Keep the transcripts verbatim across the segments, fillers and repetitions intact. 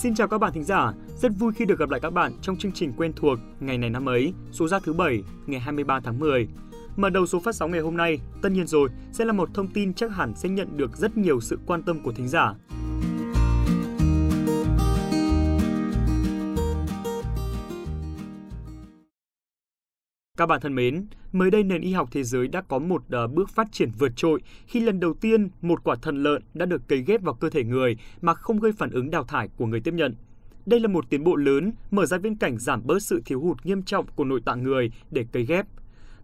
Xin chào các bạn thính giả, rất vui khi được gặp lại các bạn trong chương trình quen thuộc Ngày này năm ấy, số ra thứ bảy, ngày hai mươi ba tháng mười. Mở đầu số phát sóng ngày hôm nay, tất nhiên rồi, sẽ là một thông tin chắc hẳn sẽ nhận được rất nhiều sự quan tâm của thính giả. Các bạn thân mến, mới đây nền y học thế giới đã có một uh, bước phát triển vượt trội khi lần đầu tiên một quả thận lợn đã được cấy ghép vào cơ thể người mà không gây phản ứng đào thải của người tiếp nhận. Đây là một tiến bộ lớn mở ra viễn cảnh giảm bớt sự thiếu hụt nghiêm trọng của nội tạng người để cấy ghép.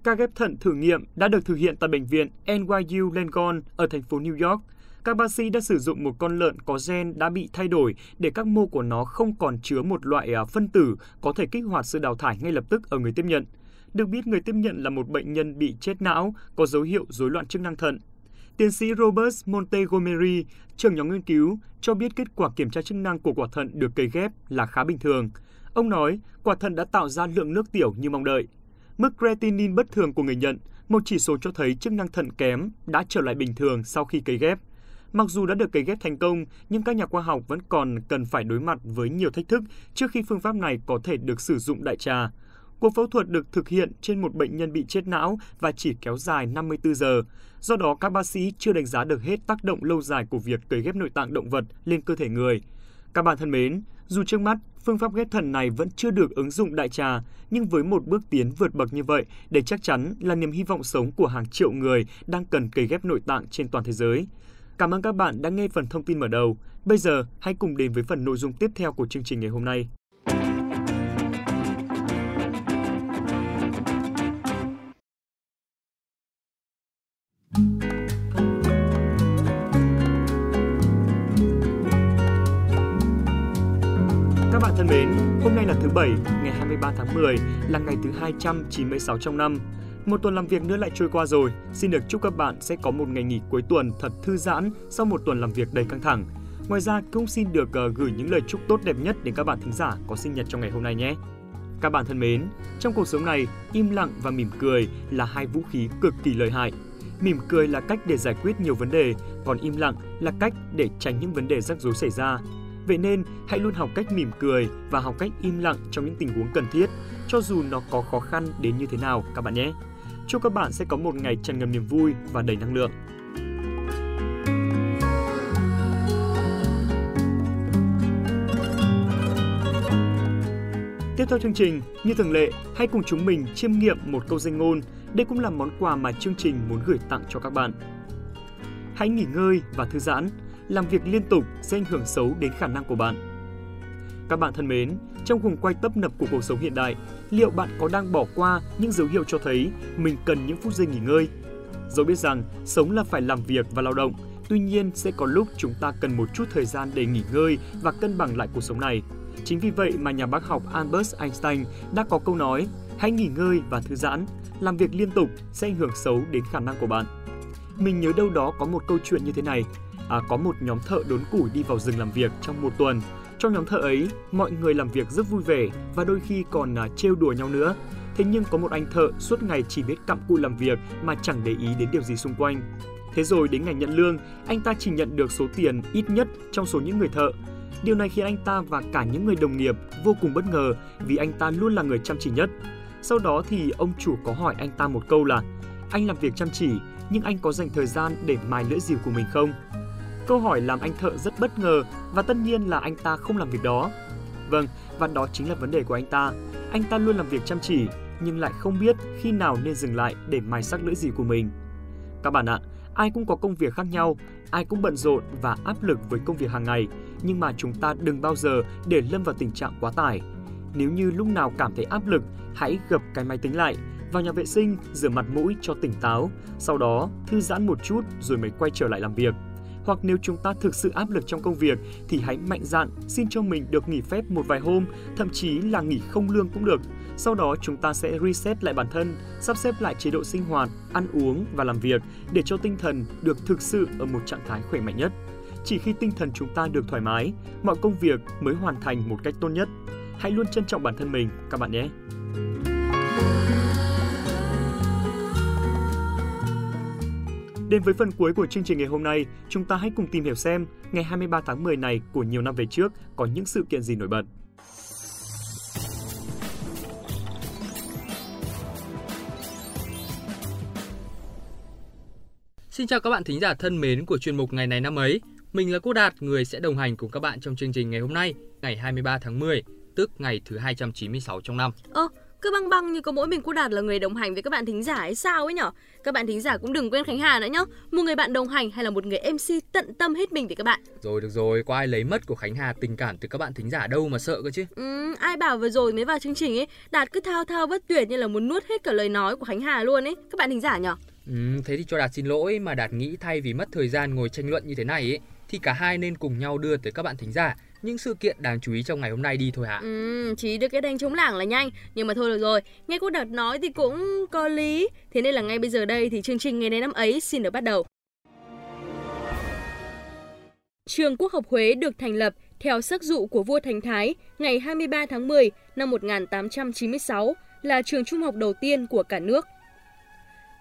Các ghép thận thử nghiệm đã được thực hiện tại bệnh viện en y u Langone ở thành phố New York. Các bác sĩ đã sử dụng một con lợn có gen đã bị thay đổi để các mô của nó không còn chứa một loại uh, phân tử có thể kích hoạt sự đào thải ngay lập tức ở người tiếp nhận. Được biết, người tiếp nhận là một bệnh nhân bị chết não, có dấu hiệu rối loạn chức năng thận. Tiến sĩ Robert Montgomery, trưởng nhóm nghiên cứu, cho biết kết quả kiểm tra chức năng của quả thận được cấy ghép là khá bình thường. Ông nói, quả thận đã tạo ra lượng nước tiểu như mong đợi. Mức creatinine bất thường của người nhận, một chỉ số cho thấy chức năng thận kém, đã trở lại bình thường sau khi cấy ghép. Mặc dù đã được cấy ghép thành công, nhưng các nhà khoa học vẫn còn cần phải đối mặt với nhiều thách thức trước khi phương pháp này có thể được sử dụng đại trà. Cuộc phẫu thuật được thực hiện trên một bệnh nhân bị chết não và chỉ kéo dài năm mươi tư giờ. Do đó, các bác sĩ chưa đánh giá được hết tác động lâu dài của việc cấy ghép nội tạng động vật lên cơ thể người. Các bạn thân mến, dù trước mắt, phương pháp ghép thận này vẫn chưa được ứng dụng đại trà, nhưng với một bước tiến vượt bậc như vậy, đây chắc chắn là niềm hy vọng sống của hàng triệu người đang cần cấy ghép nội tạng trên toàn thế giới. Cảm ơn các bạn đã nghe phần thông tin mở đầu. Bây giờ, hãy cùng đến với phần nội dung tiếp theo của chương trình ngày hôm nay. Bảy, ngày hai mươi ba tháng mười là ngày thứ hai trăm chín mươi sáu trong năm. Một tuần làm việc nữa lại trôi qua rồi. Xin được chúc các bạn sẽ có một ngày nghỉ cuối tuần thật thư giãn sau một tuần làm việc đầy căng thẳng. Ngoài ra cũng xin được uh, gửi những lời chúc tốt đẹp nhất đến các bạn thính giả có sinh nhật trong ngày hôm nay nhé. Các bạn thân mến, trong cuộc sống này, im lặng và mỉm cười là hai vũ khí cực kỳ lợi hại. Mỉm cười là cách để giải quyết nhiều vấn đề, còn im lặng là cách để tránh những vấn đề rắc rối xảy ra. Vậy nên, hãy luôn học cách mỉm cười và học cách im lặng trong những tình huống cần thiết, cho dù nó có khó khăn đến như thế nào các bạn nhé. Chúc các bạn sẽ có một ngày tràn ngập niềm vui và đầy năng lượng. Tiếp theo chương trình, như thường lệ, hãy cùng chúng mình chiêm nghiệm một câu danh ngôn. Đây cũng là món quà mà chương trình muốn gửi tặng cho các bạn. Hãy nghỉ ngơi và thư giãn. Làm việc liên tục sẽ ảnh hưởng xấu đến khả năng của bạn. Các bạn thân mến, trong vùng quay tấp nập của cuộc sống hiện đại, liệu bạn có đang bỏ qua những dấu hiệu cho thấy mình cần những phút giây nghỉ ngơi? Dẫu biết rằng sống là phải làm việc và lao động, tuy nhiên sẽ có lúc chúng ta cần một chút thời gian để nghỉ ngơi và cân bằng lại cuộc sống này. Chính vì vậy mà nhà bác học Albert Einstein đã có câu nói, hãy nghỉ ngơi và thư giãn, làm việc liên tục sẽ ảnh hưởng xấu đến khả năng của bạn. Mình nhớ đâu đó có một câu chuyện như thế này. À, có một nhóm thợ đốn củi đi vào rừng làm việc trong một tuần. Trong nhóm thợ ấy, mọi người làm việc rất vui vẻ và đôi khi còn à, trêu đùa nhau nữa. Thế nhưng có một anh thợ suốt ngày chỉ biết cặm cụi làm việc mà chẳng để ý đến điều gì xung quanh. Thế rồi đến ngày nhận lương, anh ta chỉ nhận được số tiền ít nhất trong số những người thợ. Điều này khiến anh ta và cả những người đồng nghiệp vô cùng bất ngờ vì anh ta luôn là người chăm chỉ nhất. Sau đó thì ông chủ có hỏi anh ta một câu là: anh làm việc chăm chỉ, nhưng anh có dành thời gian để mài lưỡi rìu của mình không? Câu hỏi làm anh thợ rất bất ngờ và tất nhiên là anh ta không làm việc đó. Vâng, và đó chính là vấn đề của anh ta. Anh ta luôn làm việc chăm chỉ nhưng lại không biết khi nào nên dừng lại để mài sắc lưỡi rìu của mình. Các bạn ạ, ai cũng có công việc khác nhau, ai cũng bận rộn và áp lực với công việc hàng ngày. Nhưng mà chúng ta đừng bao giờ để lâm vào tình trạng quá tải. Nếu như lúc nào cảm thấy áp lực, hãy gập cái máy tính lại, vào nhà vệ sinh, rửa mặt mũi cho tỉnh táo. Sau đó thư giãn một chút rồi mới quay trở lại làm việc. Hoặc nếu chúng ta thực sự áp lực trong công việc thì hãy mạnh dạn xin cho mình được nghỉ phép một vài hôm, thậm chí là nghỉ không lương cũng được. Sau đó chúng ta sẽ reset lại bản thân, sắp xếp lại chế độ sinh hoạt, ăn uống và làm việc để cho tinh thần được thực sự ở một trạng thái khỏe mạnh nhất. Chỉ khi tinh thần chúng ta được thoải mái, mọi công việc mới hoàn thành một cách tốt nhất. Hãy luôn trân trọng bản thân mình các bạn nhé! Đến với phần cuối của chương trình ngày hôm nay, chúng ta hãy cùng tìm hiểu xem ngày hai mươi ba tháng mười này của nhiều năm về trước có những sự kiện gì nổi bật. Xin chào các bạn thính giả thân mến của chuyên mục Ngày này năm ấy. Mình là Quốc Đạt, người sẽ đồng hành cùng các bạn trong chương trình ngày hôm nay, ngày hai mươi ba tháng mười, tức ngày thứ hai trăm chín mươi sáu trong năm. Ơ, cứ băng băng như có mỗi mình Quốc Đạt là người đồng hành với các bạn thính giả ấy sao ấy nhở? Các bạn thính giả cũng đừng quên Khánh Hà nữa nhá. Một người bạn đồng hành hay là một người em xê tận tâm hết mình để các bạn. Rồi, được rồi, có ai lấy mất của Khánh Hà tình cảm từ các bạn thính giả đâu mà sợ cơ chứ. Ừ, ai bảo vừa rồi mới vào chương trình ấy, Đạt cứ thao thao bất tuyệt như là muốn nuốt hết cả lời nói của Khánh Hà luôn ấy. Các bạn thính giả nhở? Ừ, thế thì cho Đạt xin lỗi, mà Đạt nghĩ thay vì mất thời gian ngồi tranh luận như thế này ấy, thì cả hai nên cùng nhau đưa tới các bạn thính giả những sự kiện đáng chú ý trong ngày hôm nay đi thôi hả? Ừ, chỉ được cái đánh chống lảng là nhanh. Nhưng mà thôi được rồi, nghe cô Đạt nói thì cũng có lý. Thế nên là ngay bây giờ đây thì chương trình Ngày này năm ấy xin được bắt đầu. Trường Quốc Học Huế được thành lập theo sắc dụ của vua Thành Thái ngày hai mươi ba tháng mười năm một nghìn tám trăm chín mươi sáu, là trường trung học đầu tiên của cả nước.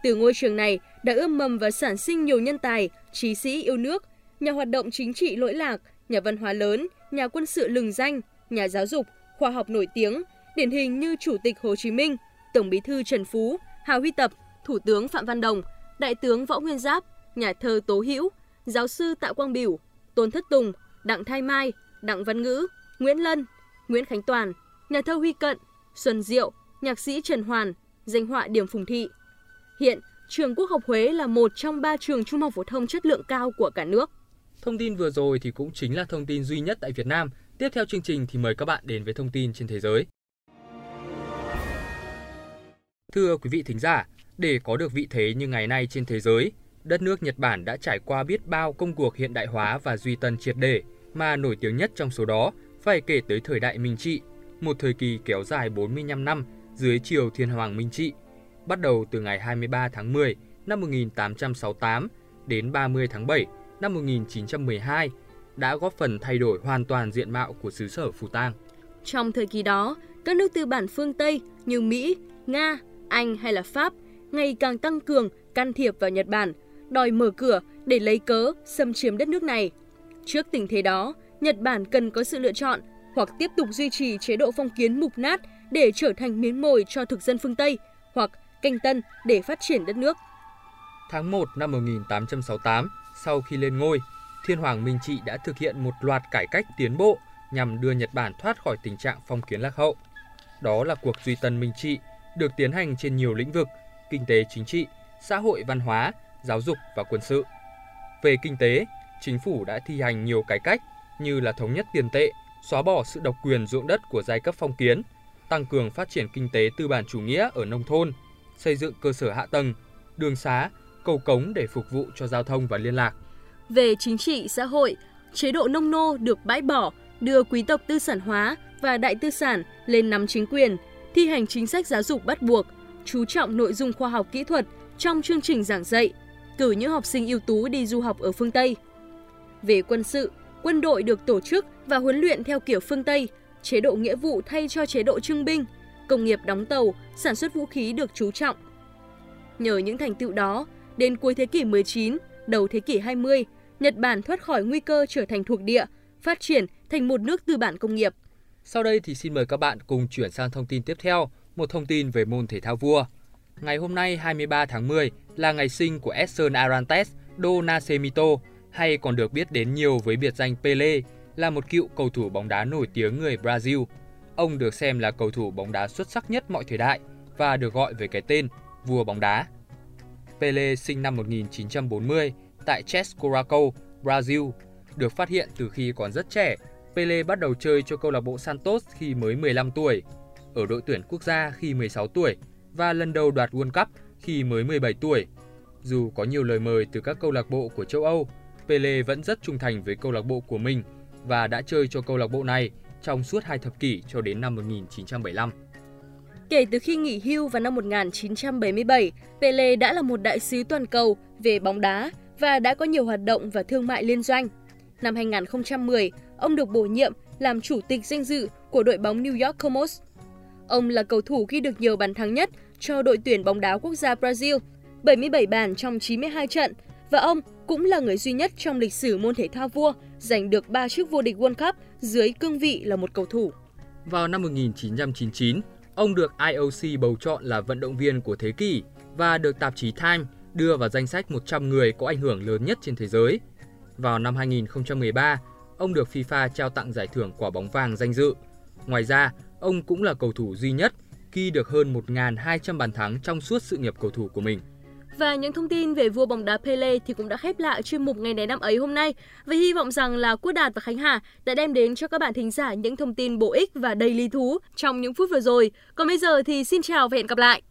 Từ ngôi trường này đã ươm mầm và sản sinh nhiều nhân tài, trí sĩ yêu nước, nhà hoạt động chính trị lỗi lạc, nhà văn hóa lớn, nhà quân sự lừng danh, nhà giáo dục, khoa học nổi tiếng, điển hình như Chủ tịch Hồ Chí Minh, Tổng bí thư Trần Phú, Hà Huy Tập, Thủ tướng Phạm Văn Đồng, Đại tướng Võ Nguyên Giáp, nhà thơ Tố Hữu, giáo sư Tạ Quang Bửu, Tôn Thất Tùng, Đặng Thái Mai, Đặng Văn Ngữ, Nguyễn Lân, Nguyễn Khánh Toàn, nhà thơ Huy Cận, Xuân Diệu, nhạc sĩ Trần Hoàn, danh họa Điềm Phùng Thị. Hiện, Trường Quốc Học Huế là một trong ba trường trung học phổ thông chất lượng cao của cả nước. Thông tin vừa rồi thì cũng chính là thông tin duy nhất tại Việt Nam. Tiếp theo chương trình thì mời các bạn đến với thông tin trên thế giới. Thưa quý vị thính giả, để có được vị thế như ngày nay trên thế giới, đất nước Nhật Bản đã trải qua biết bao công cuộc hiện đại hóa và duy tân triệt để, mà nổi tiếng nhất trong số đó phải kể tới thời đại Minh Trị, một thời kỳ kéo dài bốn mươi lăm năm dưới triều Thiên Hoàng Minh Trị, bắt đầu từ ngày hai mươi ba tháng mười năm một nghìn tám trăm sáu mươi tám đến ba mươi tháng bảy năm một nghìn chín trăm mười hai, đã góp phần thay đổi hoàn toàn diện mạo của xứ sở Phù Tang. Trong thời kỳ đó, các nước tư bản phương Tây như Mỹ, Nga, Anh hay là Pháp ngày càng tăng cường can thiệp vào Nhật Bản, đòi mở cửa để lấy cớ xâm chiếm đất nước này. Trước tình thế đó, Nhật Bản cần có sự lựa chọn, hoặc tiếp tục duy trì chế độ phong kiến mục nát để trở thành miếng mồi cho thực dân phương Tây, hoặc canh tân để phát triển đất nước. Tháng một năm một nghìn tám trăm sáu mươi tám, sau khi lên ngôi, Thiên Hoàng Minh Trị đã thực hiện một loạt cải cách tiến bộ nhằm đưa Nhật Bản thoát khỏi tình trạng phong kiến lạc hậu. Đó là cuộc duy tân Minh Trị, được tiến hành trên nhiều lĩnh vực: kinh tế chính trị, xã hội văn hóa, giáo dục và quân sự. Về kinh tế, chính phủ đã thi hành nhiều cải cách như là thống nhất tiền tệ, xóa bỏ sự độc quyền ruộng đất của giai cấp phong kiến, tăng cường phát triển kinh tế tư bản chủ nghĩa ở nông thôn, xây dựng cơ sở hạ tầng, đường xá, cầu cống để phục vụ cho giao thông và liên lạc. Về chính trị, xã hội, chế độ nông nô được bãi bỏ, đưa quý tộc tư sản hóa và đại tư sản lên nắm chính quyền, thi hành chính sách giáo dục bắt buộc, chú trọng nội dung khoa học kỹ thuật trong chương trình giảng dạy, cử những học sinh ưu tú đi du học ở phương Tây. Về quân sự, quân đội được tổ chức và huấn luyện theo kiểu phương Tây, chế độ nghĩa vụ thay cho chế độ trưng binh, công nghiệp đóng tàu, sản xuất vũ khí được chú trọng. Nhờ những thành tựu đó, đến cuối thế kỷ mười chín, đầu thế kỷ hai mươi, Nhật Bản thoát khỏi nguy cơ trở thành thuộc địa, phát triển thành một nước tư bản công nghiệp. Sau đây thì xin mời các bạn cùng chuyển sang thông tin tiếp theo, một thông tin về môn thể thao vua. Ngày hôm nay hai mươi ba tháng mười là ngày sinh của Edson Arantes do Nascimento, hay còn được biết đến nhiều với biệt danh Pelé, là một cựu cầu thủ bóng đá nổi tiếng người Brazil. Ông được xem là cầu thủ bóng đá xuất sắc nhất mọi thời đại và được gọi với cái tên vua bóng đá. Pelé sinh năm một nghìn chín trăm bốn mươi tại Três Corações, Brazil. Được phát hiện từ khi còn rất trẻ, Pelé bắt đầu chơi cho câu lạc bộ Santos khi mới mười lăm tuổi, ở đội tuyển quốc gia khi mười sáu tuổi và lần đầu đoạt World Cup khi mới mười bảy tuổi. Dù có nhiều lời mời từ các câu lạc bộ của châu Âu, Pelé vẫn rất trung thành với câu lạc bộ của mình và đã chơi cho câu lạc bộ này trong suốt hai thập kỷ cho đến năm một nghìn chín trăm bảy mươi lăm. Kể từ khi nghỉ hưu vào năm một nghìn chín trăm bảy mươi bảy, Pelé đã là một đại sứ toàn cầu về bóng đá và đã có nhiều hoạt động và thương mại liên doanh. Năm hai nghìn không trăm mười, ông được bổ nhiệm làm chủ tịch danh dự của đội bóng New York Cosmos. Ông là cầu thủ ghi được nhiều bàn thắng nhất cho đội tuyển bóng đá quốc gia Brazil, bảy mươi bảy bàn trong chín mươi hai trận Và ông cũng là người duy nhất trong lịch sử môn thể thao vua giành được ba chức vô địch World Cup dưới cương vị là một cầu thủ. Vào năm một nghìn chín trăm chín mươi chín, ông được I O C bầu chọn là vận động viên của thế kỷ và được tạp chí Time đưa vào danh sách một trăm người có ảnh hưởng lớn nhất trên thế giới. Vào năm hai nghìn không trăm mười ba, ông được FIFA trao tặng giải thưởng quả bóng vàng danh dự. Ngoài ra, ông cũng là cầu thủ duy nhất ghi được hơn một nghìn hai trăm bàn thắng trong suốt sự nghiệp cầu thủ của mình. Và những thông tin về vua bóng đá Pelé thì cũng đã khép lại chuyên mục ngày này năm ấy hôm nay. Và hy vọng rằng là Quốc Đạt và Khánh Hà đã đem đến cho các bạn thính giả những thông tin bổ ích và đầy lý thú trong những phút vừa rồi. Còn bây giờ thì xin chào và hẹn gặp lại!